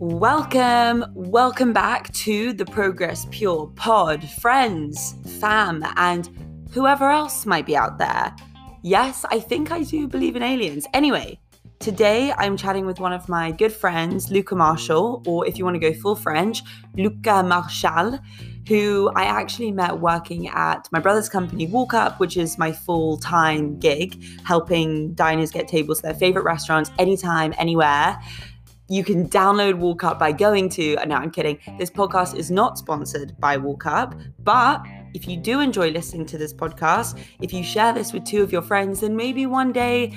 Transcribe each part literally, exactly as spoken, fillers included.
Welcome, welcome back to the Progress Pure Pod, friends, fam, and whoever else might be out there. Yes, I think I do believe in aliens. Anyway, today I'm chatting with one of my good friends, Luca Marchal, or if you want to go full French, Luca Marchal, who I actually met working at my brother's company, WalkUp, which is my full-time gig, helping diners get tables to their favorite restaurants anytime, anywhere. You can download WalkUp by going to, no, I'm kidding. This podcast is not sponsored by WalkUp, but if you do enjoy listening to this podcast, if you share this with two of your friends, then maybe one day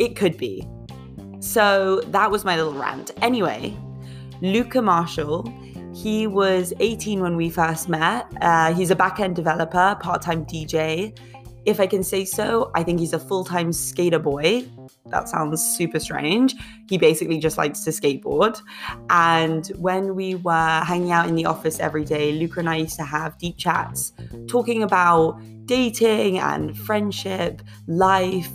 it could be. So that was my little rant. Anyway, Luca Marchal, he was eighteen when we first met. Uh, he's a back-end developer, part-time D J. If I can say so, I think he's a full-time skater boy. That sounds super strange. He basically just likes to skateboard. And when we were hanging out in the office every day, Luca and I used to have deep chats talking about dating and friendship, life,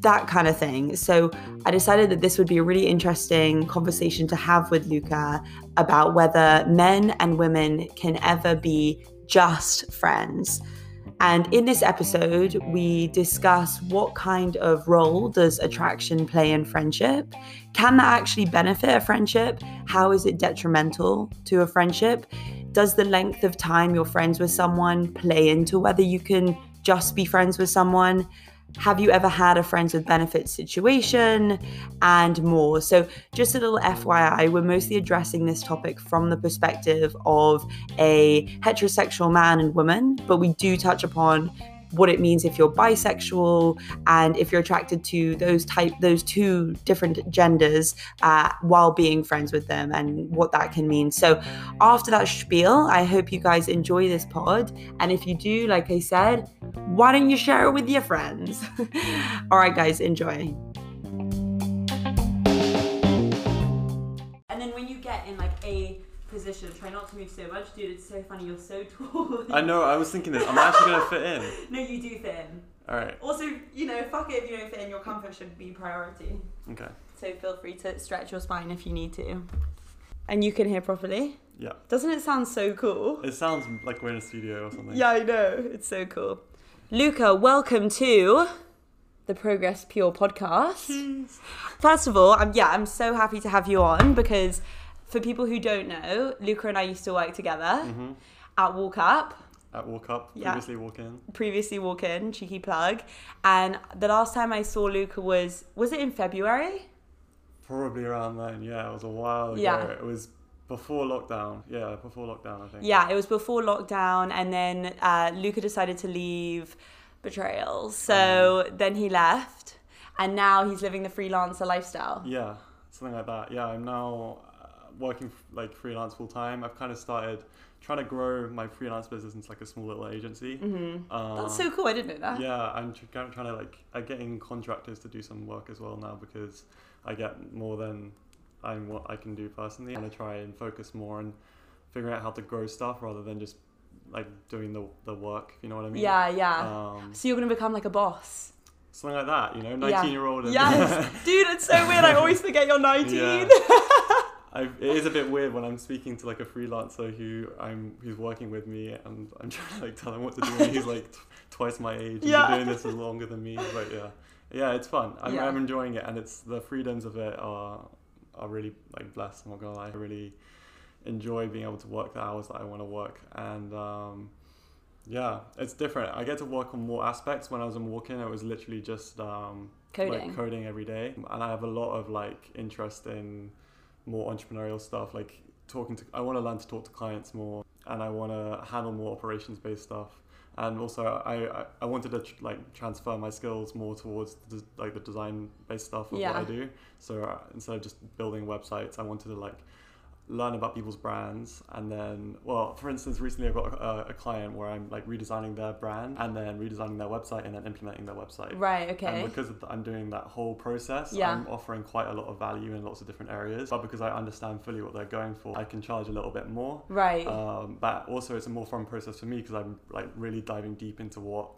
that kind of thing. So I decided that this would be a really interesting conversation to have with Luca about whether men and women can ever be just friends. And in this episode, we discuss what kind of role does attraction play in friendship? Can that actually benefit a friendship? How is it detrimental to a friendship? Does the length of time you're friends with someone play into whether you can just be friends with someone? Have you ever had a friends with benefits situation, and more? So just a little F Y I, we're mostly addressing this topic from the perspective of a heterosexual man and woman, but we do touch upon what it means if you're bisexual and if you're attracted to those type, those two different genders uh, while being friends with them, and what that can mean. So after that spiel, I hope you guys enjoy this pod. And if you do, like I said, why don't you share it with your friends? All right, guys, enjoy. And then when you get in like a position, try not to move so much. Dude, it's so funny, you're so tall. I know, I was thinking this. I'm actually going to fit in. No, you do fit in. Alright. Also, you know, fuck it if you don't fit in, your comfort should be priority. Okay. So feel free to stretch your spine if you need to. And you can hear properly? Yeah. Doesn't it sound so cool? It sounds like we're in a studio or something. Yeah, I know. It's so cool. Luca, welcome to the Progress Pure Podcast. Cheers. First of all, I'm, yeah, I'm so happy to have you on because for people who don't know, Luca and I used to work together mm-hmm. at WalkUp. At WalkUp, yeah. Previously Walk-In. Previously Walk-In, cheeky plug. And the last time I saw Luca was, was it in February? Probably around then, yeah. It was a while ago. Yeah. It was before lockdown. Yeah, before lockdown, I think. Yeah, it was before lockdown. And then uh, Luca decided to leave Betrayal. So um, then he left. And now he's living the freelancer lifestyle. Yeah, something like that. Yeah, I'm now uh, working like freelance full time. I've kind of started trying to grow my freelance business into like a small little agency. Mm-hmm. Uh, That's so cool. I didn't know that. Yeah, I'm tr- trying to like, I'm getting contractors to do some work as well now because I get more than I'm what I can do personally, and I try and focus more on figuring out how to grow stuff rather than just like doing the the work. You know what I mean? Yeah, yeah. Um, so you're gonna become like a boss. Something like that, you know, nineteen yeah. year old. And yes, dude, it's so weird. I always forget you're nineteen. Yeah. I've, it is a bit weird when I'm speaking to like a freelancer who I'm who's working with me, and I'm trying to like tell him what to do, and he's like t- twice my age. And yeah, been doing this longer than me, but yeah. Yeah, it's fun. I'm, yeah. I'm enjoying it, and it's the freedoms of it are are really like blessed. I'm not gonna lie, I really enjoy being able to work the hours that I want to work, and um, yeah, it's different. I get to work on more aspects. When I was in Walk-In, it was literally just um, coding, like, coding every day, and I have a lot of like interest in more entrepreneurial stuff. Like talking to, I want to learn to talk to clients more, and I want to handle more operations-based stuff. And also, I, I wanted to tr- like transfer my skills more towards the, like the design-based stuff of yeah. what I do. So uh, instead of just building websites, I wanted to like learn about people's brands. And then, well, for instance, recently I got a, a client where I'm like redesigning their brand and then redesigning their website and then implementing their website. Right. Okay. And because of the, I'm doing that whole process, yeah. I'm offering quite a lot of value in lots of different areas. But because I understand fully what they're going for, I can charge a little bit more. Right. Um, but also, it's a more fun process for me because I'm like really diving deep into what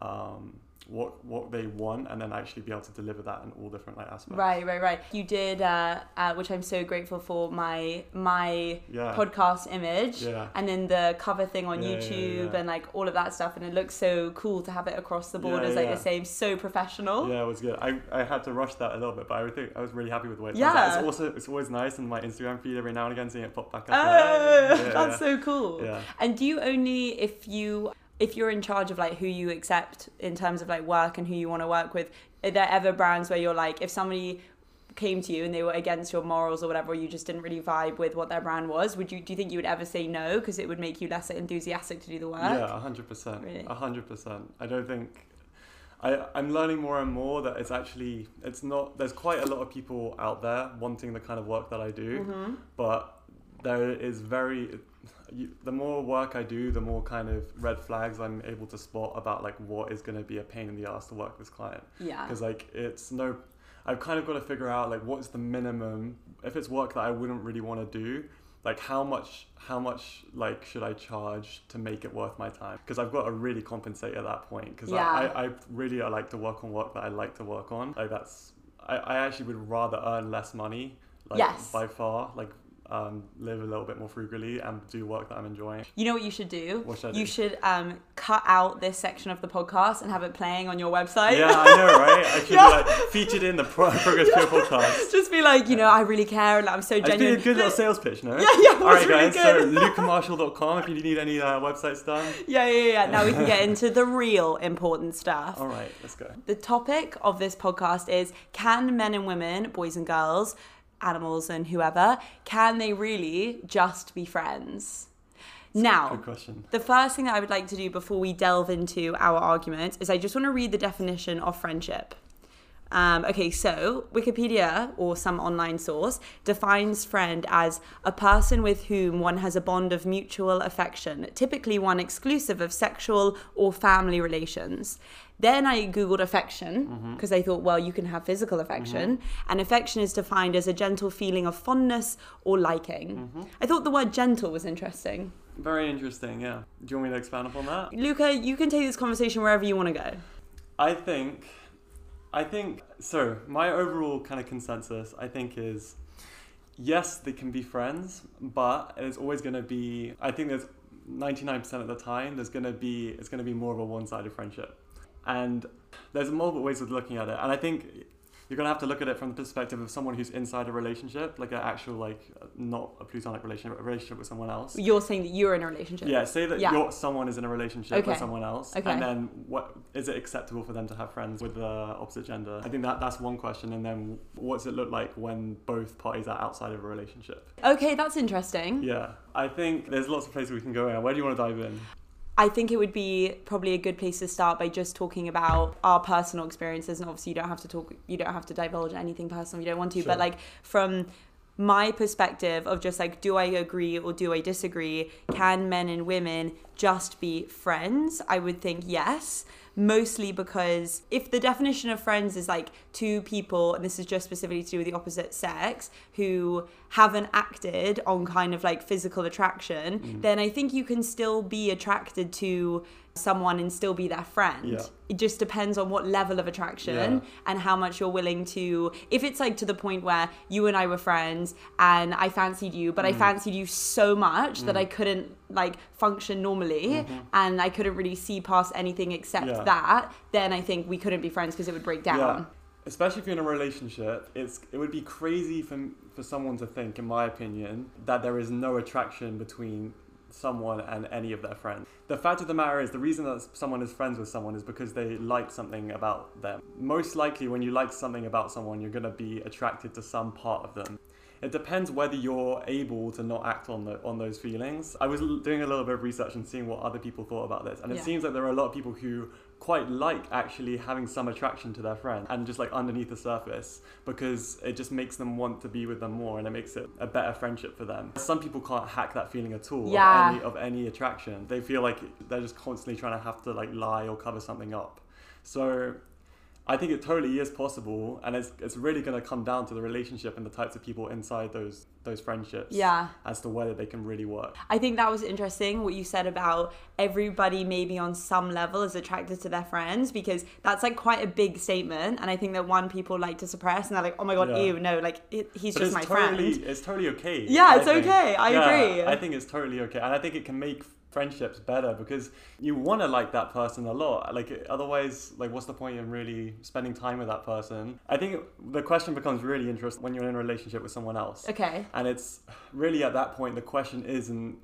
um, what what they want, and then actually be able to deliver that in all different like aspects. Right, right, right. You did, uh, uh, which I'm so grateful for, my my yeah. podcast image, yeah. and then the cover thing on yeah, YouTube yeah, yeah. and like all of that stuff, and it looks so cool to have it across the board yeah, as like yeah. the same, so professional. Yeah, it was good. I, I had to rush that a little bit, but I think I was really happy with the way it yeah. turned out. It's also it's always nice in my Instagram feed every now and again seeing it pop back up. Oh, yeah, that's yeah. so cool. Yeah. And do you only if you. If you're in charge of like who you accept in terms of like work and who you want to work with, are there ever brands where you're like, if somebody came to you and they were against your morals or whatever, or you just didn't really vibe with what their brand was, would you do you think you would ever say no because it would make you less enthusiastic to do the work? Yeah, one hundred percent. Really? one hundred percent. I don't think... I, I'm learning more and more that it's actually, it's not... There's quite a lot of people out there wanting the kind of work that I do, mm-hmm. but there is very... You, the more work I do, the more kind of red flags I'm able to spot about like what is going to be a pain in the ass to work this client. Yeah. Because like it's no, I've kind of got to figure out like what's the minimum if it's work that I wouldn't really want to do. Like how much, how much like should I charge to make it worth my time? Because I've got to really compensate at that point. Because yeah. I, I, I really I like to work on work that I like to work on. Like that's I, I actually would rather earn less money. Like, yes. By far, like. Um, live a little bit more frugally and do work that I'm enjoying. You know what you should do? What should I do? You should um, cut out this section of the podcast and have it playing on your website. Yeah, I know, right? I should yeah. be like featured in the Progress Pure podcast. Just be like, you know, I really care and I'm so genuine. It's been a good little sales pitch, no? Yeah, yeah. All right, really guys, good. So luca marchal dot com if you need any uh, website stuff. Yeah, yeah, yeah. Now we can get into the real important stuff. All right, let's go. The topic of this podcast is, can men and women, boys and girls, animals and whoever, can they really just be friends? That's now, good question. The first thing that I would like to do before we delve into our argument is I just want to read the definition of friendship. Um, okay, so Wikipedia or some online source defines friend as a person with whom one has a bond of mutual affection, typically one exclusive of sexual or family relations. Then I Googled affection because mm-hmm. I thought, well, you can have physical affection. Mm-hmm. And affection is defined as a gentle feeling of fondness or liking. Mm-hmm. I thought the word gentle was interesting. Very interesting, yeah. Do you want me to expand upon that? Luca, you can take this conversation wherever you want to go. I think, I think, so my overall kind of consensus, I think is, yes, they can be friends, but it's always going to be, I think there's ninety-nine percent of the time, there's going to be, it's going to be more of a one-sided friendship. And there's multiple ways of looking at it. And I think you're going to have to look at it from the perspective of someone who's inside a relationship, like an actual, like, not a platonic relationship, a relationship with someone else. You're saying that you're in a relationship? Yeah, say that yeah. you're, someone is in a relationship okay. with someone else. Okay. And then what is it acceptable for them to have friends with the opposite gender? I think that that's one question. And then what does it look like when both parties are outside of a relationship? Okay, that's interesting. Yeah. I think there's lots of places we can go in. Where do you want to dive in? I think it would be probably a good place to start by just talking about our personal experiences, and obviously you don't have to talk, you don't have to divulge anything personal, you don't want to, sure. but like from my perspective of just like, do I agree or do I disagree? Can men and women just be friends? I would think yes, mostly because if the definition of friends is like two people, and this is just specifically to do with the opposite sex, who haven't acted on kind of like physical attraction, mm. then I think you can still be attracted to someone and still be their friend. Yeah. It just depends on what level of attraction yeah. and how much you're willing to, if it's like to the point where you and I were friends and I fancied you, but mm. I fancied you so much mm. that I couldn't like function normally mm-hmm. and I couldn't really see past anything except yeah. that, then I think we couldn't be friends because it would break down. Yeah. Especially if you're in a relationship, it's it would be crazy for for someone to think, in my opinion, that there is no attraction between someone and any of their friends. The fact of the matter is, the reason that someone is friends with someone is because they liked something about them. Most likely, when you like something about someone, you're going to be attracted to some part of them. It depends whether you're able to not act on the, on those feelings. I was doing a little bit of research and seeing what other people thought about this, and it yeah. seems like there are a lot of people who quite like actually having some attraction to their friend, and just like underneath the surface, because it just makes them want to be with them more, and it makes it a better friendship for them. Some people can't hack that feeling at all yeah. of any, of any attraction. They feel like they're just constantly trying to have to like lie or cover something up. So I think it totally is possible, and it's it's really going to come down to the relationship and the types of people inside those those friendships, yeah, as to whether they can really work. I think that was interesting what you said about everybody maybe on some level is attracted to their friends, because that's like quite a big statement, and I think that one people like to suppress, and they're like, oh my god, yeah. ew, no, like it, he's but just my totally, friend. It's totally okay. Yeah, it's I okay. I yeah, agree. I think it's totally okay, and I think it can make friendships better, because you want to like that person a lot, like otherwise, like what's the point in really spending time with that person? I think the question becomes really interesting when you're in a relationship with someone else. Okay. And it's really at that point the question isn't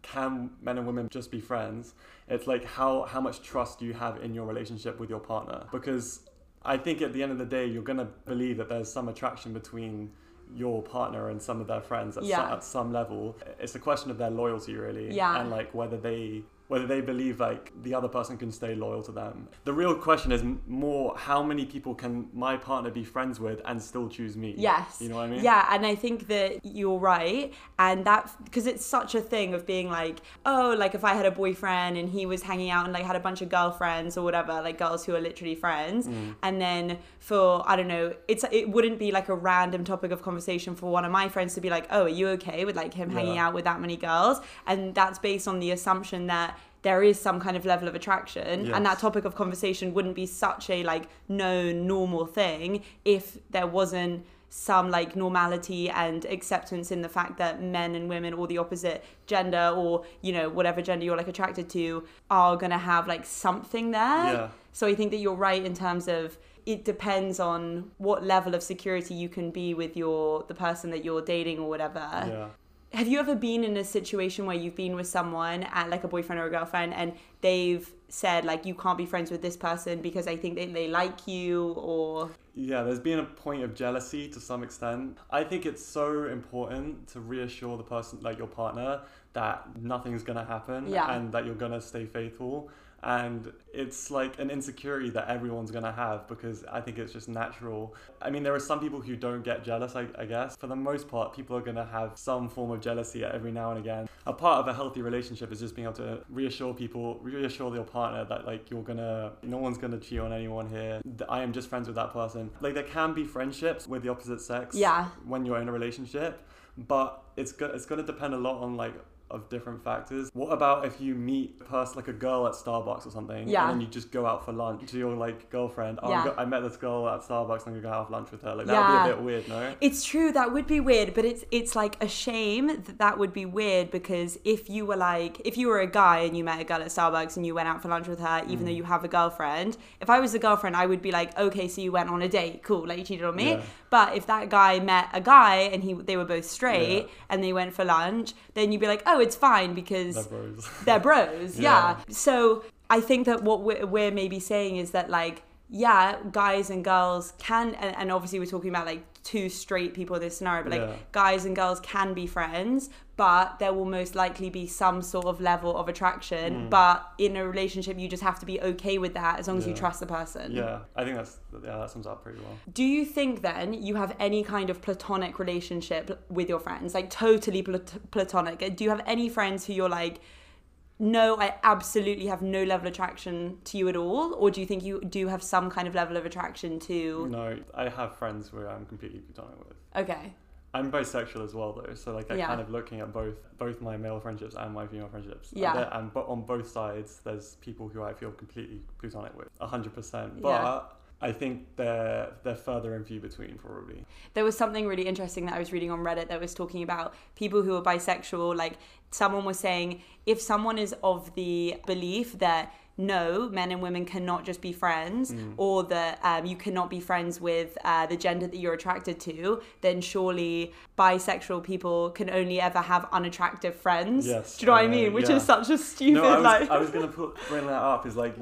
can men and women just be friends, it's like how how much trust do you have in your relationship with your partner, because I think at the end of the day you're going to believe that there's some attraction between your partner and some of their friends at, yeah. some, at some level. It's a question of their loyalty, really, yeah. and like whether they whether they believe like the other person can stay loyal to them. The real question is more how many people can my partner be friends with and still choose me? Yes. You know what I mean? Yeah, and I think that you're right, and that because it's such a thing of being like, oh, like if I had a boyfriend and he was hanging out and like had a bunch of girlfriends or whatever, like girls who are literally friends, mm. and then for, I don't know, it's it wouldn't be like a random topic of conversation for one of my friends to be like, oh, are you okay with like him yeah. hanging out with that many girls? And that's based on the assumption that there is some kind of level of attraction, yes. and that topic of conversation wouldn't be such a like known normal thing if there wasn't some like normality and acceptance in the fact that men and women or the opposite gender or, you know, whatever gender you're like attracted to are gonna have like something there. Yeah. So I think that you're right in terms of it depends on what level of security you can be with your the person that you're dating or whatever. Yeah. Have you ever been in a situation where you've been with someone, at like a boyfriend or a girlfriend, and they've said like, you can't be friends with this person because I think they, they like you, or... Yeah, there's been a point of jealousy to some extent. I think it's so important to reassure the person, like your partner, that nothing's going to happen yeah. and that you're going to stay faithful. And it's like an insecurity that everyone's going to have, because I think it's just natural. I mean, there are some people who don't get jealous, I, I guess. For the most part, people are going to have some form of jealousy every now and again. A part of a healthy relationship is just being able to reassure people, reassure your partner that like you're going to, no one's going to cheat on anyone here. I am just friends with that person. Like there can be friendships with the opposite sex yeah. when you're in a relationship, but it's go- it's going to depend a lot on like, of different factors. What about if you meet a person, like a girl at Starbucks or something, yeah. and then you just go out for lunch to your like girlfriend, oh, yeah. go- I met this girl at Starbucks and I'm gonna go out for lunch with her. Like that yeah. would be a bit weird, no? It's true, that would be weird, but it's it's like a shame that that would be weird, because if you were like, if you were a guy and you met a girl at Starbucks and you went out for lunch with her, even mm. though you have a girlfriend, if I was a girlfriend, I would be like, okay, so you went on a date, cool, like you cheated on me. Yeah. But if that guy met a guy and he they were both straight yeah. and they went for lunch, then you'd be like, oh, it's fine because they're bros, they're bros. yeah. yeah. So I think that what we're, we're maybe saying is that like, yeah, guys and girls can, and, and obviously we're talking about like two straight people in this scenario, but like yeah. guys and girls can be friends, but there will most likely be some sort of level of attraction. Mm. But in a relationship, you just have to be okay with that as long yeah. as you trust the person. Yeah, I think that's, yeah, that sums up pretty well. Do you think then you have any kind of platonic relationship with your friends? Like totally plat- platonic. Do you have any friends who you're like, no, I absolutely have no level of attraction to you at all? Or do you think you do have some kind of level of attraction to... No, I have friends where I'm completely platonic with. Okay. I'm bisexual as well, though. So, like, I'm yeah. kind of looking at both both my male friendships and my female friendships. Yeah. And but on both sides, there's people who I feel completely platonic with, one hundred percent. But... Yeah. I think they're, they're further and few between, probably. There was something really interesting that I was reading on Reddit that was talking about people who are bisexual. Like, someone was saying, if someone is of the belief that no, men and women cannot just be friends, mm. or that um, you cannot be friends with uh, the gender that you're attracted to, then surely bisexual people can only ever have unattractive friends. Yes, do you know uh, what I mean? Which yeah. is such a stupid... No, I was, like... I was going to bring that up, is like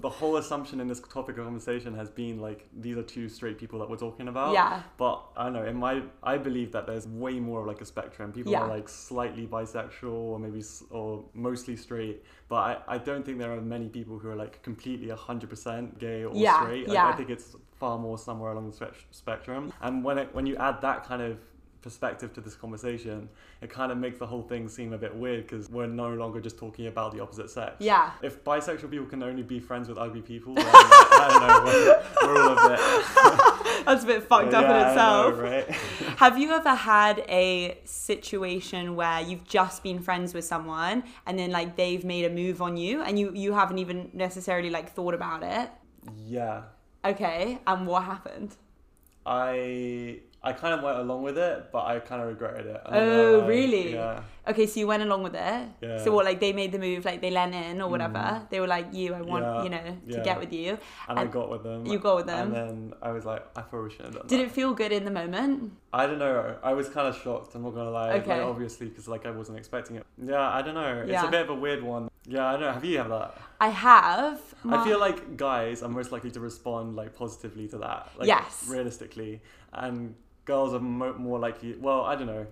the whole assumption in this topic of conversation has been like, these are two straight people that we're talking about. Yeah. But I don't know, in my, I believe that there's way more of like a spectrum. People yeah. are like slightly bisexual or maybe, or mostly straight. But I, I don't think there are many people people who are like completely one hundred percent gay or yeah, straight. Like, yeah. I think it's far more somewhere along the spe- spectrum. And when it, when you add that kind of perspective to this conversation, it kind of makes the whole thing seem a bit weird because we're no longer just talking about the opposite sex. Yeah. If bisexual people can only be friends with ugly people, then like, I don't know, we're, we're all a bit... That's a bit fucked up yeah, in itself. I know, right? Have you ever had a situation where you've just been friends with someone and then like they've made a move on you and you, you haven't even necessarily like thought about it? Yeah. Okay, and what happened? I... I kind of went along with it, but I kind of regretted it. Oh, know, really? Yeah. Okay, so you went along with it? Yeah. So what, like, they made the move, like, they lent in or whatever? Mm. They were like, you, I want, yeah. you know, to yeah. get with you. And, and I got with them. You got with them. And then I was like, I probably shouldn't have done Did that. It feel good in the moment? I don't know. I was kind of shocked, I'm not going to lie. Okay. Like, obviously, because, like, I wasn't expecting it. Yeah, I don't know. It's yeah. a bit of a weird one. Yeah, I don't know. Have you had that? I have. My... I feel like guys are most likely to respond, like, positively to that. Like, yes. Realistically. And... girls are mo- more likely, well, I don't know.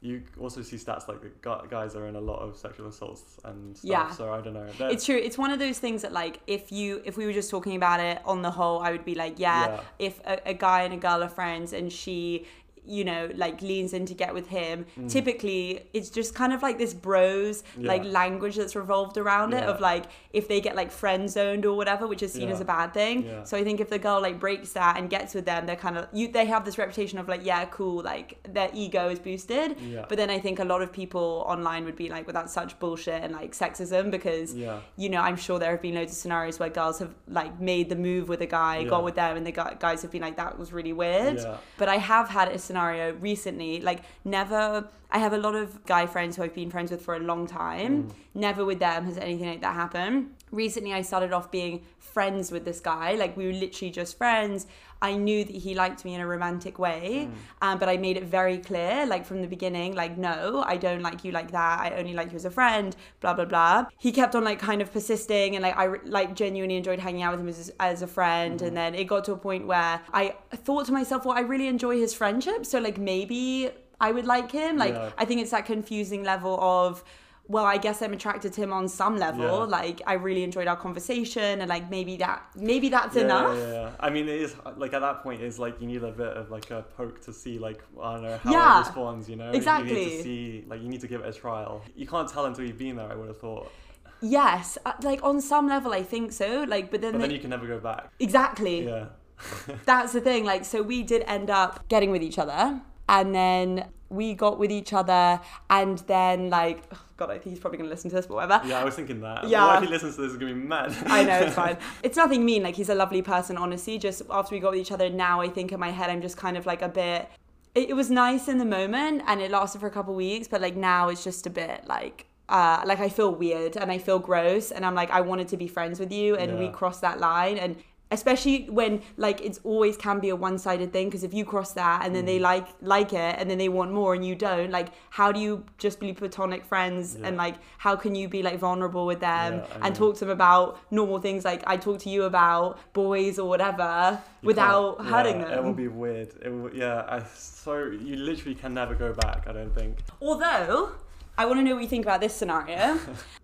You also see stats like the guys are in a lot of sexual assaults and stuff, yeah. so I don't know. They're... It's true. It's one of those things that like, if you, if we were just talking about it on the whole, I would be like, yeah, yeah. if a, a guy and a girl are friends and she, you know, like leans in to get with him, mm. typically it's just kind of like this bros, yeah. like language that's revolved around yeah. it of like, if they get like friend zoned or whatever, which is seen yeah. as a bad thing. Yeah. So I think if the girl like breaks that and gets with them, they're kind of, you, they have this reputation of like, yeah, cool, like their ego is boosted. Yeah. But then I think a lot of people online would be like, well, that's such bullshit and like sexism because, yeah. you know, I'm sure there have been loads of scenarios where girls have like made the move with a guy, yeah. got with them and the guys have been like, that was really weird. Yeah. But I have had a scenario recently, like never, I have a lot of guy friends who I've been friends with for a long time, mm. never with them has anything like that happened. Recently I started off being friends with this guy, like we were literally just friends. I knew that he liked me in a romantic way, mm. um, but I made it very clear, like from the beginning, like, no, I don't like you like that. I only like you as a friend, blah, blah, blah. He kept on like kind of persisting and like I like genuinely enjoyed hanging out with him as, as a friend. Mm. And then it got to a point where I thought to myself, well, I really enjoy his friendship. So like maybe I would like him. Like, yeah. I think it's that confusing level of, well, I guess I'm attracted to him on some level. Yeah. Like, I really enjoyed our conversation and, like, maybe that, maybe that's yeah, enough. Yeah, yeah, I mean, it is, like, at that point, it's, like, you need a bit of, like, a poke to see, like, I don't know, how yeah, it responds, you know? Exactly. You need to see, like, you need to give it a trial. You can't tell until you've been there, I would have thought. Yes. Like, on some level, I think so. Like, but then... But then they... you can never go back. Exactly. Yeah. That's the thing. Like, so we did end up getting with each other and then... we got with each other and then like, oh God, I think he's probably going to listen to this, but whatever. Yeah, I was thinking that. Yeah. Well, if he listens to this, it's going to be mad. I know, it's fine. It's nothing mean. Like, he's a lovely person, honestly. Just after we got with each other, now I think in my head, I'm just kind of like a bit... It, it was nice in the moment and it lasted for a couple of weeks, but like now it's just a bit like... Uh, like, I feel weird and I feel gross and I'm like, I wanted to be friends with you and yeah. we crossed that line and... Especially when, like, it's always can be a one-sided thing because if you cross that and then mm. they like like it and then they want more and you don't, like, how do you just be platonic friends yeah. and, like, how can you be, like, vulnerable with them yeah, and talk to them about normal things like I talk to you about boys or whatever you without yeah, hurting them? It would be weird. It will, yeah, I, so you literally can never go back, I don't think. Although... I want to know what you think about this scenario.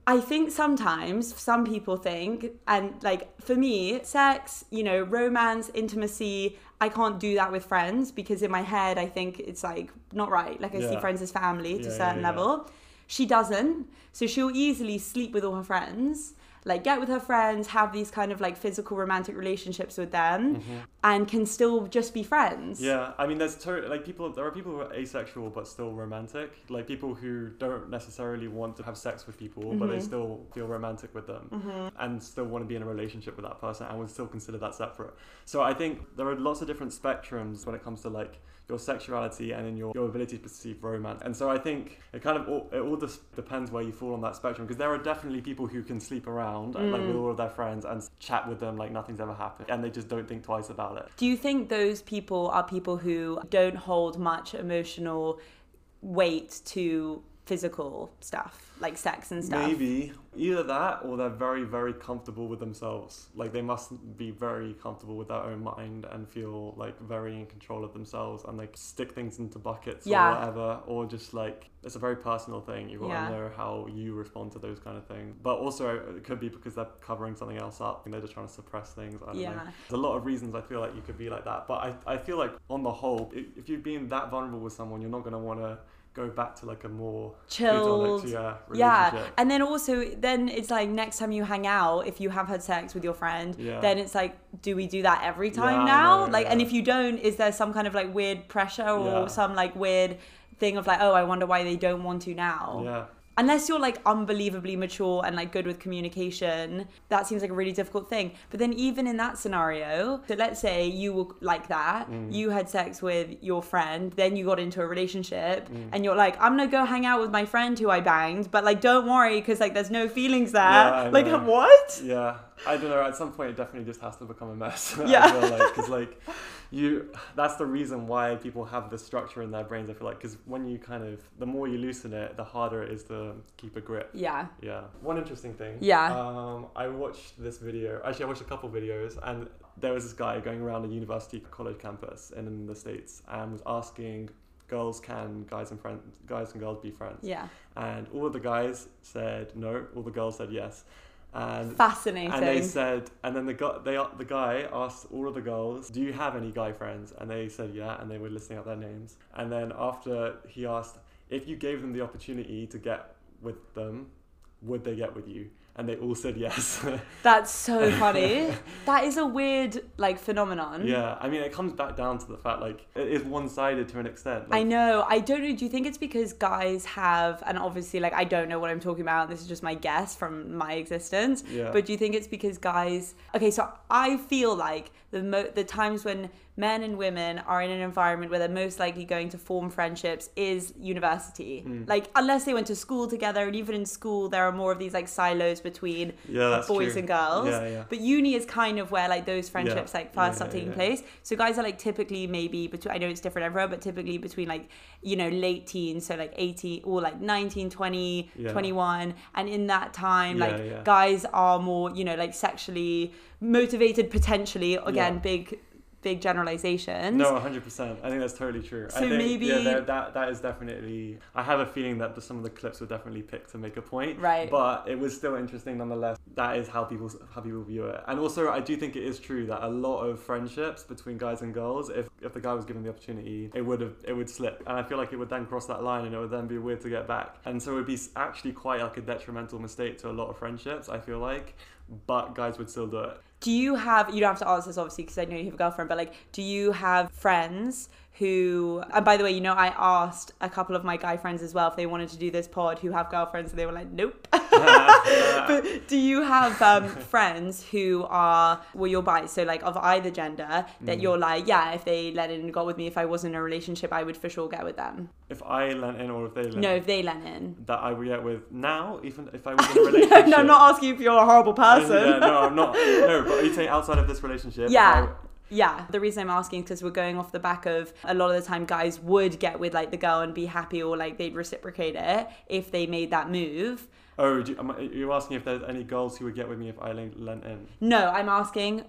I think sometimes some people think, and like for me, sex, you know, romance, intimacy, I can't do that with friends because in my head, I think it's like not right. Like I yeah. see friends as family yeah, to a certain yeah, yeah. level. She doesn't. So she'll easily sleep with all her friends, like get with her friends, have these kind of like physical romantic relationships with them mm-hmm. and can still just be friends. Yeah, I mean, there's to- like people, there are people who are asexual but still romantic, like people who don't necessarily want to have sex with people mm-hmm. but they still feel romantic with them mm-hmm. and still want to be in a relationship with that person and would still consider that separate. So I think there are lots of different spectrums when it comes to like your sexuality and in your, your ability to perceive romance. And so I think it kind of all, it all just depends where you fall on that spectrum because there are definitely people who can sleep around mm. and, like with all of their friends and chat with them like nothing's ever happened and they just don't think twice about it. Do you think those people are people who don't hold much emotional weight to physical stuff, like sex and stuff? Maybe. Either that, or they're very, very comfortable with themselves. Like, they must be very comfortable with their own mind and feel, like, very in control of themselves and, like, stick things into buckets yeah. or whatever. Or just, like, it's a very personal thing. You've got yeah. to know how you respond to those kind of things. But also, it could be because they're covering something else up and they're just trying to suppress things. I don't yeah. know. There's a lot of reasons I feel like you could be like that. But I, I feel like, on the whole, if you're being that vulnerable with someone, you're not going to want to go back to like a more chilled hedonic, yeah, relationship. Yeah. And then also then it's like next time you hang out, if you have had sex with your friend, yeah. then it's like, do we do that every time yeah, now? No, like yeah. and if you don't, is there some kind of like weird pressure or yeah. some like weird thing of like, oh, I wonder why they don't want to now? Yeah. Unless you're like unbelievably mature and like good with communication, that seems like a really difficult thing. But then even in that scenario, so let's say you were like that, mm. you had sex with your friend, then you got into a relationship mm. and you're like, I'm gonna go hang out with my friend who I banged, but like, don't worry, because like there's no feelings there. Yeah, like, what? Yeah, I don't know. At some point, it definitely just has to become a mess. Yeah. I feel like, 'cause like you, that's the reason why people have this structure in their brains, I feel like, because when you kind of, the more you loosen it, the harder it is to keep a grip. Yeah. Yeah. One interesting thing. Yeah. Um, I watched this video. Actually, I watched a couple videos, and there was this guy going around a university college campus in the States and was asking, girls can guys and friends, guys and girls be friends? Yeah. And all of the guys said no. All the girls said yes. And fascinating. And they said, and then the guy, they the guy asked all of the girls, "Do you have any guy friends?" And they said yeah, and they were listing out their names. And then after he asked, if you gave them the opportunity to get with them, would they get with you? And they all said yes. That's so funny. That is a weird like phenomenon. Yeah, I mean, it comes back down to the fact like it is one-sided to an extent. Like, I know. I don't know. Do you think it's because guys have, and obviously like I don't know what I'm talking about. This is just my guess from my existence. Yeah. But do you think it's because guys? Okay, so I feel like the mo- the times when men and women are in an environment where they're most likely going to form friendships is university. Mm. Like, unless they went to school together, and even in school, there are more of these like silos between yeah, boys true. and girls. Yeah, yeah. But uni is kind of where like those friendships yeah. like first yeah, start yeah, taking yeah. place. So guys are like typically maybe between, I know it's different everywhere, but typically between like, you know, late teens, so like eighteen or like nineteen, twenty, yeah. twenty-one. And in that time, yeah, like yeah. guys are more, you know, like sexually motivated potentially, again, yeah. big big generalizations. No, one hundred percent. I think that's totally true. So I think, maybe... Yeah, that, that is definitely... I have a feeling that the, some of the clips were definitely picked to make a point. Right. But it was still interesting nonetheless. That is how people how people view it. And also, I do think it is true that a lot of friendships between guys and girls, if, if the guy was given the opportunity, it would have it would slip. And I feel like it would then cross that line and it would then be weird to get back. And so it would be actually quite like a detrimental mistake to a lot of friendships, I feel like. But guys would still do it. Do you have, you don't have to answer this obviously because I know you have a girlfriend, but like, do you have friends who, and by the way, you know, I asked a couple of my guy friends as well if they wanted to do this pod who have girlfriends, and they were like, nope. But do you have um, friends who are, well, you're bi, so like of either gender, that mm. you're like, yeah, if they let in and got with me, if I wasn't in a relationship, I would for sure get with them? If I lent in or if they lent in? No, if they lent in. That I would get with now, even if I was in a relationship? No, no, I'm not asking you if you're a horrible person. I mean, yeah, no, I'm not. No, but are you saying outside of this relationship? Yeah. I, Yeah, the reason I'm asking is because we're going off the back of a lot of the time guys would get with like the girl and be happy, or like they'd reciprocate it if they made that move. Oh, do you, am I, are you asking if there's any girls who would get with me if I lent in? No, I'm asking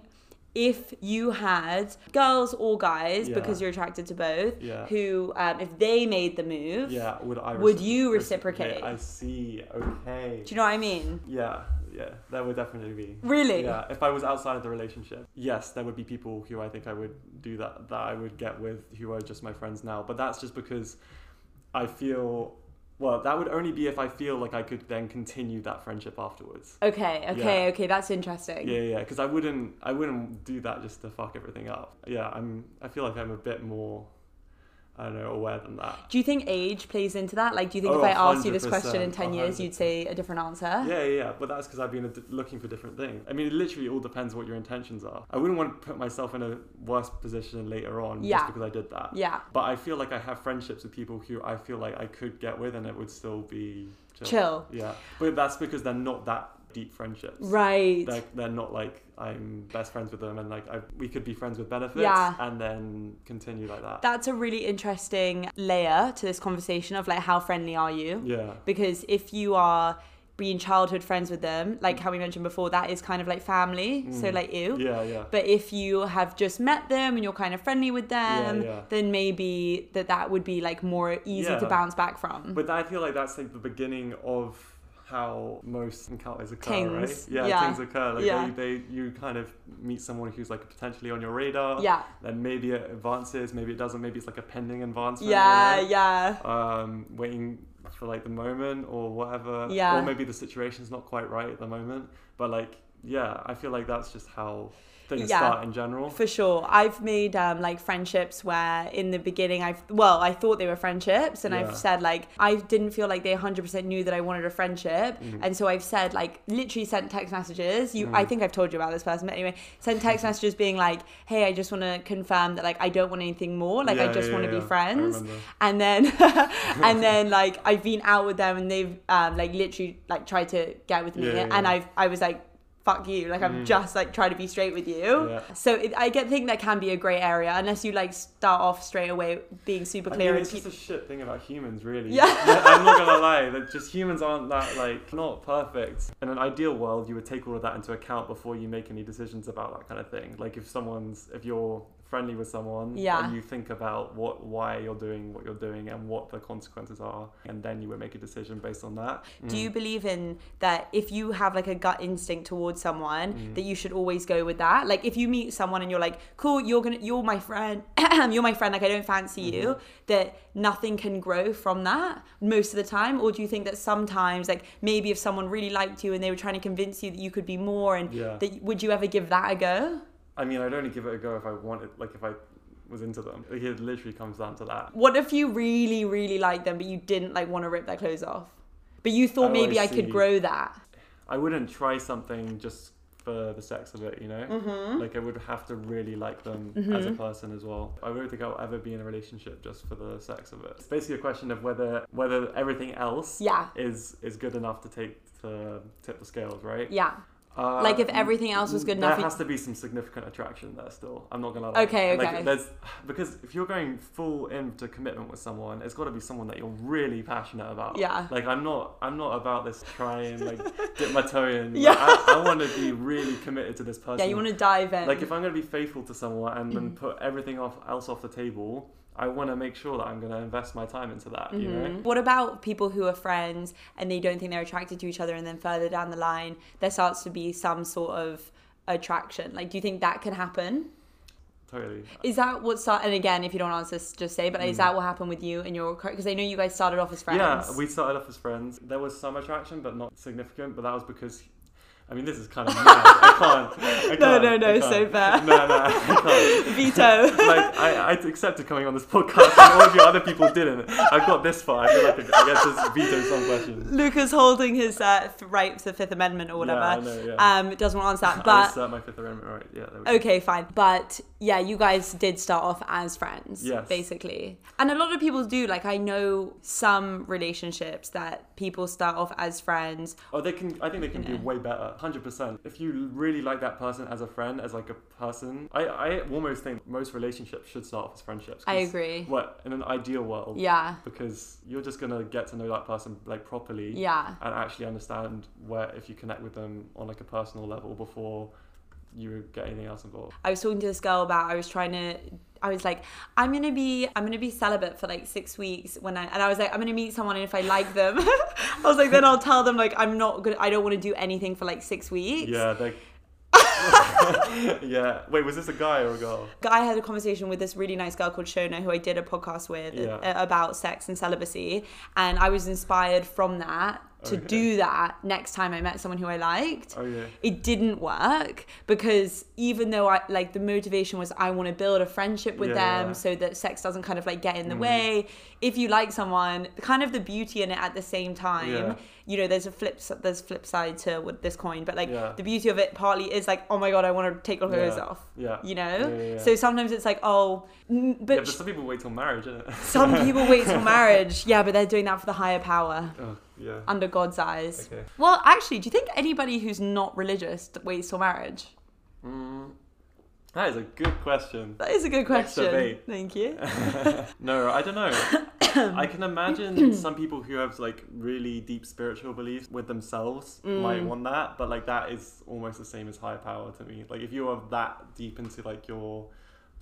if you had girls or guys, yeah. because you're attracted to both, yeah. who, um, if they made the move, yeah, would I? Would recipro- you reciprocate? I see, okay. Do you know what I mean? Yeah. Yeah, there would definitely be. Really? Yeah, if I was outside of the relationship, yes, there would be people who I think I would do that, that I would get with, who are just my friends now. But that's just because I feel, well, that would only be if I feel like I could then continue that friendship afterwards. Okay, okay, yeah. okay, that's interesting. Yeah, yeah, because I wouldn't, I wouldn't do that just to fuck everything up. Yeah, I'm. I feel like I'm a bit more, I don't know, aware than that. Do you think age plays into that? Like, do you think oh, if I asked you this question in ten one hundred percent years, you'd say a different answer? Yeah, yeah, yeah. But that's because I've been ad- looking for different things. I mean, it literally all depends what your intentions are. I wouldn't want to put myself in a worse position later on yeah. just because I did that. Yeah. But I feel like I have friendships with people who I feel like I could get with and it would still be chill. chill. Yeah. But that's because they're not that deep friendships. Right. They're, they're not like I'm best friends with them and like I, we could be friends with benefits yeah. and then continue like that. That's a really interesting layer to this conversation of like how friendly are you? Yeah. Because if you are being childhood friends with them, like how we mentioned before, that is kind of like family, mm. so like you. Yeah, yeah. But if you have just met them and you're kind of friendly with them, yeah, yeah. then maybe that that would be like more easy yeah. to bounce back from. But I feel like that's like the beginning of how most encounters occur, things. right? Yeah, yeah, things occur. Like yeah. they, they, you kind of meet someone who's like potentially on your radar. Yeah. Then maybe it advances, maybe it doesn't. Maybe it's like a pending advancement. Yeah, you know? yeah. Um, waiting for like the moment or whatever. Yeah. Or maybe the situation's not quite right at the moment. But like, yeah, I feel like that's just how things yeah, start in general. For sure. I've made um, like friendships where in the beginning I've, well, I thought they were friendships and yeah. I've said like, I didn't feel like they one hundred percent knew that I wanted a friendship. Mm. And so I've said like, literally sent text messages. You, mm. I think I've told you about this person, but anyway, sent text messages being like, hey, I just want to confirm that like, I don't want anything more. Like yeah, I just yeah, want to yeah. be friends. And then, and then like, I've been out with them and they've um, like literally like tried to get with me. Yeah, yeah, and yeah. I've, I was like, fuck you, like I'm mm. just like trying to be straight with you. Yeah. So it, I get think that can be a grey area unless you like start off straight away being super clear. I mean, it's just pe- a shit thing about humans, really. Yeah. yeah I'm not gonna lie, that just humans aren't that like not perfect. In an ideal world, you would take all of that into account before you make any decisions about that kind of thing. Like if someone's, if you're friendly with someone, yeah. and you think about what, why you're doing what you're doing and what the consequences are, and then you would make a decision based on that. Mm. Do you believe in that if you have like a gut instinct towards someone, mm. that you should always go with that? Like if you meet someone and you're like, cool, you're gonna, you're my friend, you're my friend, like I don't fancy mm-hmm. you, that nothing can grow from that most of the time? Or do you think that sometimes, like maybe if someone really liked you and they were trying to convince you that you could be more, and yeah. that, would you ever give that a go? I mean, I'd only give it a go if I wanted, like if I was into them. Like, it literally comes down to that. What if you really, really liked them, but you didn't like want to rip their clothes off? But you thought oh, maybe I, I could grow that. I wouldn't try something just for the sex of it, you know? Mm-hmm. Like I would have to really like them mm-hmm. as a person as well. I don't think I'll ever be in a relationship just for the sex of it. It's basically a question of whether whether everything else yeah. is, is good enough to take to tip the scales, right? Yeah. Uh, like if everything else was good enough, there has to be some significant attraction there still. I'm not gonna lie. Okay, okay. Like there's, because if you're going full into commitment with someone, it's got to be someone that you're really passionate about. Yeah. Like I'm not, I'm not about this trying like dip my toe in. Yeah. Like, I, I want to be really committed to this person. Yeah, you want to dive in. Like if I'm gonna be faithful to someone and then put everything off, else off the table, I want to make sure that I'm going to invest my time into that, mm-hmm. you know? What about people who are friends and they don't think they're attracted to each other, and then further down the line, there starts to be some sort of attraction? Like, do you think that can happen? Totally. Is that what started, and again, if you don't answer, just say, but mm. is that what happened with you and your, because I know you guys started off as friends. Yeah, we started off as friends. There was some attraction, but not significant, but that was because, I mean, this is kind of mad. I can't. I can't no, no, no, so fair. No, no, I can't. Veto. Like, I, I accepted coming on this podcast and all of your other people didn't. I've got this far. I feel like I get to veto some questions. Luca's holding his uh, right to the Fifth Amendment or whatever. Yeah, I know, yeah. Um, doesn't want to answer that, but... I assert my Fifth Amendment, right. Yeah, there we go. Okay, fine. But, yeah, you guys did start off as friends, yes. basically. And a lot of people do. Like, I know some relationships that people start off as friends. Oh, they can. I think they can do way better. one hundred percent. If you really like that person as a friend, as like a person, I, I almost think most relationships should start off as friendships. I agree. What, in an ideal world. Yeah. Because you're just going to get to know that person like properly. Yeah. And actually understand where, if you connect with them on like a personal level before you get anything else involved. I was talking to this girl about, I was trying to... I was like, I'm gonna be, I'm gonna be celibate for like six weeks when I, and I was like, I'm gonna meet someone, and if I like them, I was like, then I'll tell them like I'm not gonna, I don't want to do anything for like six weeks. Yeah. Like, yeah. Wait, was this a guy or a girl? I had a conversation with this really nice girl called Shona, who I did a podcast with yeah. about sex and celibacy, and I was inspired from that. to okay. do that next time I met someone who I liked. Oh, yeah. It didn't work because even though I like the motivation was I want to build a friendship with yeah, them yeah. so that sex doesn't kind of like get in the mm. way. If you like someone, kind of the beauty in it at the same time, yeah. you know, there's a flip there's flip side to with this coin, but like yeah. the beauty of it partly is like, oh my God, I want to take all those yeah. off, yeah. you know? Yeah, yeah, yeah. So sometimes it's like, oh, but, yeah, but some people wait till marriage, isn't it? Some people wait till marriage. Yeah, but they're doing that for the higher power. Oh. yeah. under God's eyes. Okay. Well, actually, do you think anybody who's not religious waits till marriage? Mm, that is a good question. That is a good question. Thank you. No, I don't know. I can imagine some people who have like really deep spiritual beliefs with themselves mm. might want that, but like that is almost the same as higher power to me. Like if you are that deep into like your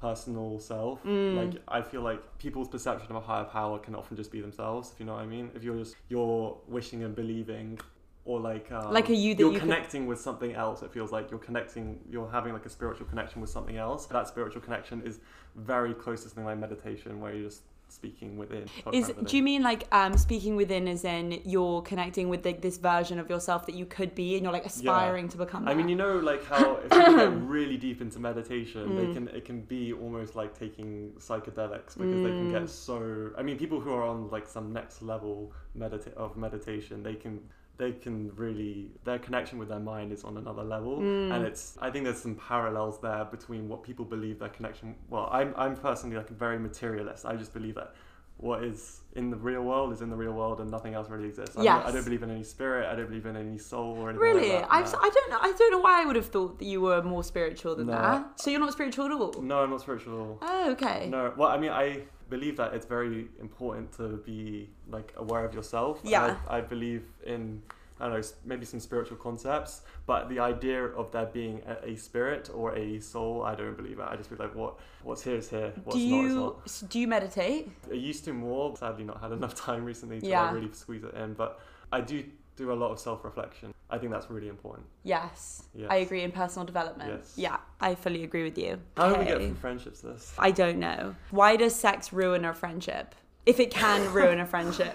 personal self, mm. like I feel like people's perception of a higher power can often just be themselves, if you know what I mean. If you're just you're wishing and believing, or like um, like a you that you're you connecting could... with something else, it feels like you're connecting, you're having like a spiritual connection with something else. That spiritual connection is very close to something like meditation, where you just speaking within. Is within. Do you mean like um speaking within as in you're connecting with like this version of yourself that you could be, and you're like aspiring yeah. to become that? I mean, you know, like how if you get really deep into meditation, mm. they can it can be almost like taking psychedelics, because mm. they can get so I mean people who are on like some next level medita- of meditation, they can they can really, their connection with their mind is on another level. Mm. And it's, I think there's some parallels there between what people believe their connection, well, I'm, I'm personally like a very materialist. I just believe that what is in the real world is in the real world and nothing else really exists. Yes. I, don't, I don't believe in any spirit. I don't believe in any soul or anything really? like that. Really? No. I don't know. I don't know why I would have thought that you were more spiritual than no. that. So you're not spiritual at all? No, I'm not spiritual at all. Oh, okay. No, well, I mean, I believe that it's very important to be like aware of yourself. Yeah. I, I believe in, I don't know, maybe some spiritual concepts, but the idea of there being a, a spirit or a soul, I don't believe it. I just be like, what what's here is here, what's do you, not is not. Do you meditate? I used to more, sadly not had enough time recently to yeah. like, really squeeze it in, but I do do a lot of self-reflection. I think that's really important. Yes, yes. I agree, in personal development. Yes. Yeah, I fully agree with you. How okay. do we get from friendships this? I don't know. Why does sex ruin a friendship? If it can ruin a friendship.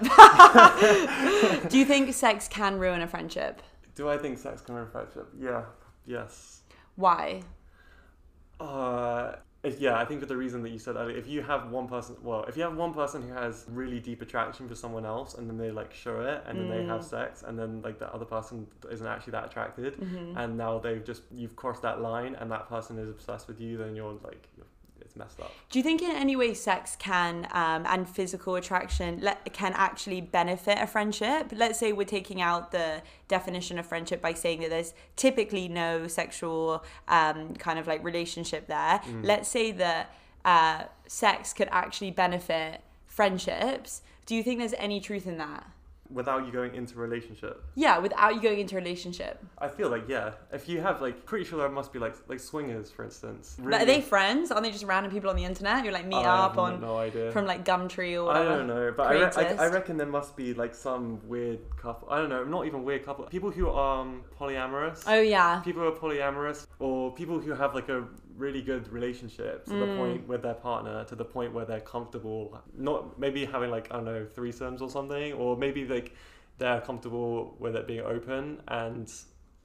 Do you think sex can ruin a friendship? Do I think sex can ruin a friendship? Yeah, yes. Why? Uh... Yeah, I think for the reason that you said earlier, if you have one person, well, if you have one person who has really deep attraction for someone else, and then they like show it, and then mm. they have sex, and then like the other person isn't actually that attracted, mm-hmm. and now they've just, you've crossed that line, and that person is obsessed with you, then you're like, you're, it's messed up. Do you think in any way sex can, um, and physical attraction le- can actually benefit a friendship? Let's say we're taking out the definition of friendship by saying that there's typically no sexual um, kind of like relationship there. Mm. Let's say that uh, sex could actually benefit friendships. Do you think there's any truth in that? Without you going into relationship? Yeah, without you going into relationship. I feel like, yeah. If you have, like, pretty sure there must be, like, like swingers, for instance. Really? But are they friends? Aren't they just random people on the internet? You're, like, meet I up on... no idea. From, like, Gumtree or whatever. I don't know, but I, re- I, I reckon there must be, like, some weird couple. I don't know, not even weird couple. People who are um, polyamorous. Oh, yeah. People who are polyamorous, or people who have, like, a really good relationship to mm. the point with their partner, to the point where they're comfortable, not maybe having like, I don't know, threesomes or something, or maybe like they're comfortable with it being open, and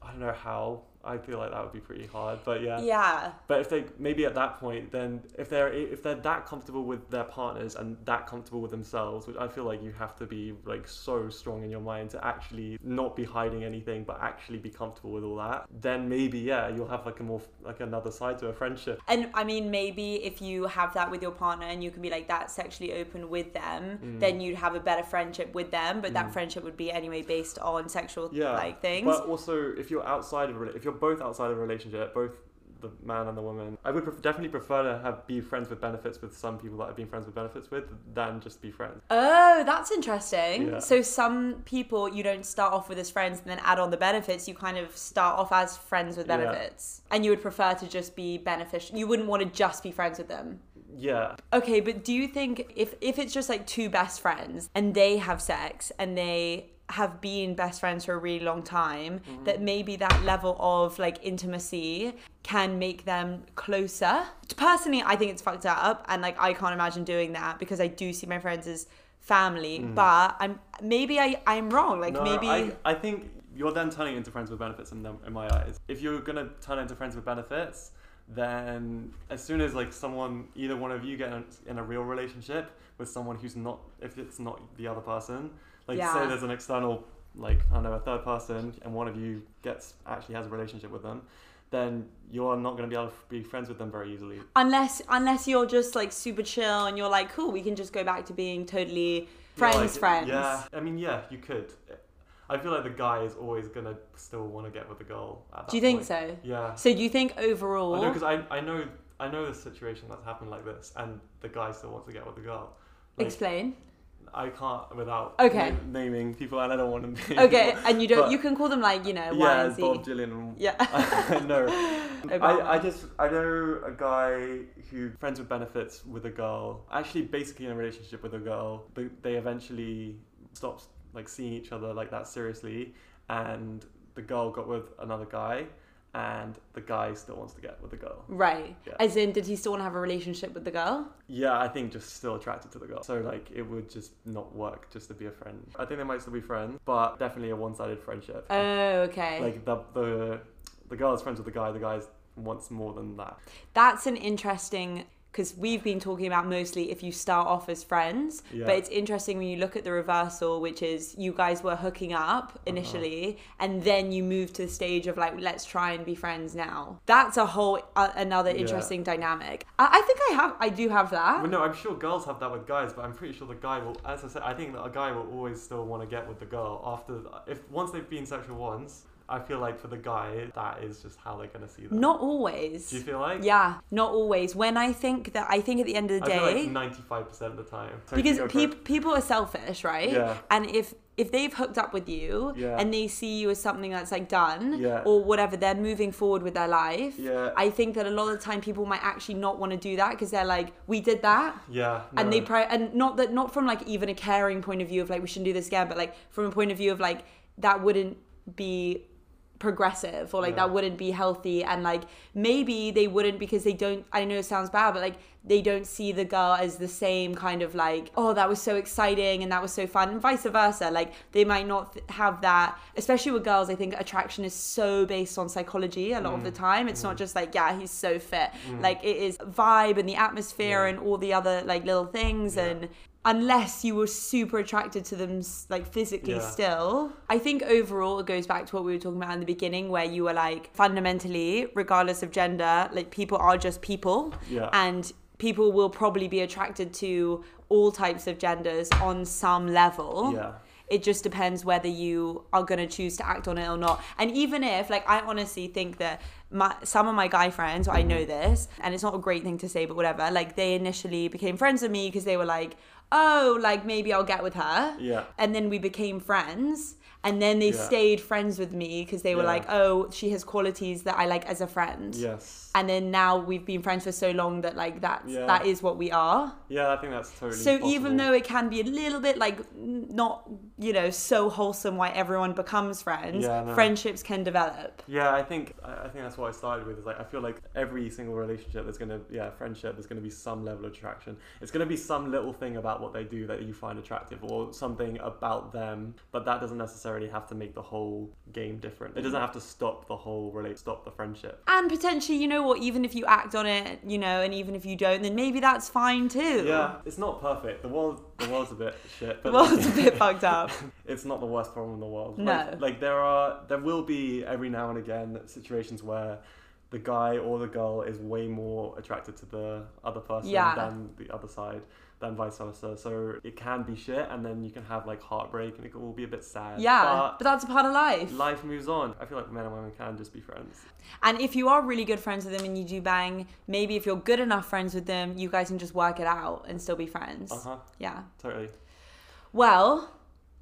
I don't know how. I feel like that would be pretty hard, but yeah. Yeah. But if they, maybe at that point, then if they're if they're that comfortable with their partners and that comfortable with themselves, which I feel like you have to be like so strong in your mind to actually not be hiding anything, but actually be comfortable with all that, then maybe, yeah, you'll have like a more, like another side to a friendship. And I mean, maybe if you have that with your partner and you can be like that sexually open with them, mm. then you'd have a better friendship with them, but mm. that friendship would be anyway based on sexual yeah. like things. But also, if you're outside of, if you're both outside of a relationship, both the man and the woman, I would pref- definitely prefer to have be friends with benefits with some people that I've been friends with benefits with than just be friends. Oh, that's interesting. Yeah. So some people you don't start off with as friends and then add on the benefits, you kind of start off as friends with benefits. Yeah. And you would prefer to just be beneficial. You wouldn't want to just be friends with them. Yeah. Okay, but do you think if, if it's just like two best friends and they have sex and they have been best friends for a really long time, mm-hmm. that maybe that level of like intimacy can make them closer? Personally, I think it's fucked up, and like I can't imagine doing that, because I do see my friends as family, mm. but I'm maybe I, I'm wrong. Like no, maybe I, I think you're then turning into friends with benefits in, them, in my eyes. If you're gonna turn into friends with benefits, then as soon as like someone, either one of you get in a real relationship with someone who's not, if it's not the other person, like yeah. say there's an external, like I don't know, a third person, and one of you gets actually has a relationship with them, then you're not going to be able to be friends with them very easily. Unless unless you're just like super chill and you're like, cool, we can just go back to being totally friends, like, friends. Yeah, I mean, yeah, you could. I feel like the guy is always going to still want to get with the girl at that Do you point. think so? Yeah. So do you think overall... I know, because I, I know I know the situation that's happened like this, and the guy still wants to get with the girl. Like, explain. I can't without okay. name, naming people, and I don't want to be. Okay, people. And you don't. But, you can call them like, you know, Y and Z. Yeah, Bob Dylan. Yeah. No. I, I just, I know a guy who, friends with benefits with a girl, actually basically in a relationship with a girl, but they eventually stopped like seeing each other like that seriously, and the girl got with another guy, and the guy still wants to get with the girl. Right. Yeah. As in, did he still want to have a relationship with the girl? Yeah, I think just still attracted to the girl. So, like, it would just not work just to be a friend. I think they might still be friends, but definitely a one-sided friendship. Oh, okay. Like, the the, the girl is friends with the guy, the guy wants more than that. That's an interesting... Because we've been talking about mostly if you start off as friends, yeah. but it's interesting when you look at the reversal, which is you guys were hooking up initially, uh-huh. and then you move to the stage of like, let's try and be friends now. That's a whole uh, another interesting yeah. dynamic. I-, I think I have, I do have that. Well, no, I'm sure girls have that with guys, but I'm pretty sure the guy will, as I said, I think that a guy will always still want to get with the girl after, if once they've been sexual once. I feel like for the guy, that is just how they're going to see that. Not always. Do you feel like? Yeah, not always. When I think that, I think at the end of the I day... I feel like ninety-five percent of the time. So because pe- people are selfish, right? Yeah. And if, if they've hooked up with you yeah. and they see you as something that's like done yeah. or whatever, they're moving forward with their life. Yeah. I think that a lot of the time people might actually not want to do that because they're like, we did that. Yeah. No. And they pri- and not that not from like even a caring point of view of like, we shouldn't do this again, but like from a point of view of like, that wouldn't be... progressive or like yeah. that wouldn't be healthy, and like maybe they wouldn't because they don't, I know it sounds bad, but like they don't see the girl as the same kind of like, oh, that was so exciting and that was so fun, and vice versa. Like they might not th- have that, especially with girls. I think attraction is so based on psychology a lot mm. of the time. It's mm. not just like, yeah, he's so fit. Mm. Like it is vibe and the atmosphere yeah. and all the other like little things yeah. and unless you were super attracted to them like physically yeah. still. I think overall it goes back to what we were talking about in the beginning where you were like fundamentally regardless of gender, like people are just people yeah. and people will probably be attracted to all types of genders on some level. Yeah. It just depends whether you are going to choose to act on it or not. And even if, like, I honestly think that my, some of my guy friends, well, I know this, and it's not a great thing to say, but whatever, like, they initially became friends with me because they were like, oh, like, maybe I'll get with her. Yeah. And then we became friends. And then they yeah. stayed friends with me because they were yeah. like, oh, she has qualities that I like as a friend. Yes. And then now we've been friends for so long that like that's, yeah. that is what we are. Yeah, I think that's totally So possible. Even though it can be a little bit like not, you know, so wholesome why everyone becomes friends, yeah, no. friendships can develop. Yeah, I think I think that's what I started with. Is like I feel like every single relationship there's going to, yeah, friendship, there's going to be some level of attraction. It's going to be some little thing about what they do that you find attractive or something about them, but that doesn't necessarily have to make the whole game different. It doesn't have to stop the whole relate stop the friendship. And potentially, you know what, even if you act on it, you know, and even if you don't, then maybe that's fine too. Yeah, it's not perfect. The world the world's a bit shit. But the world's like, a bit fucked up. It's not the worst problem in the world. No. Like, like there are there will be every now and again situations where the guy or the girl is way more attracted to the other person yeah. than the other side. Then vice versa. So it can be shit, and then you can have like heartbreak and it will be a bit sad. Yeah, but, but that's a part of life. Life moves on. I feel like men and women can just be friends. And if you are really good friends with them and you do bang, maybe if you're good enough friends with them, you guys can just work it out and still be friends. Uh-huh. Yeah. Totally. Well,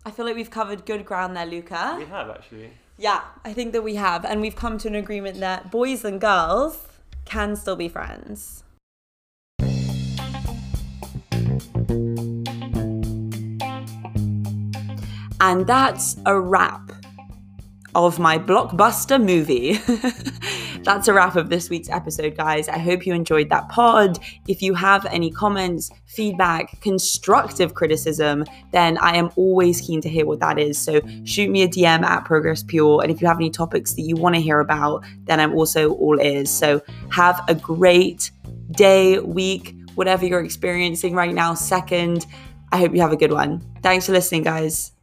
I feel like we've covered good ground there, Luca. We have, actually. Yeah, I think that we have. And we've come to an agreement that boys and girls can still be friends. And that's a wrap of my blockbuster movie. That's a wrap of this week's episode, guys. I hope you enjoyed that pod. If you have any comments, feedback, constructive criticism, then I am always keen to hear what that is. So shoot me a D M at Progress Pure. And if you have any topics that you want to hear about, then I'm also all ears. So have a great day, week, whatever you're experiencing right now, second. I hope you have a good one. Thanks for listening, guys.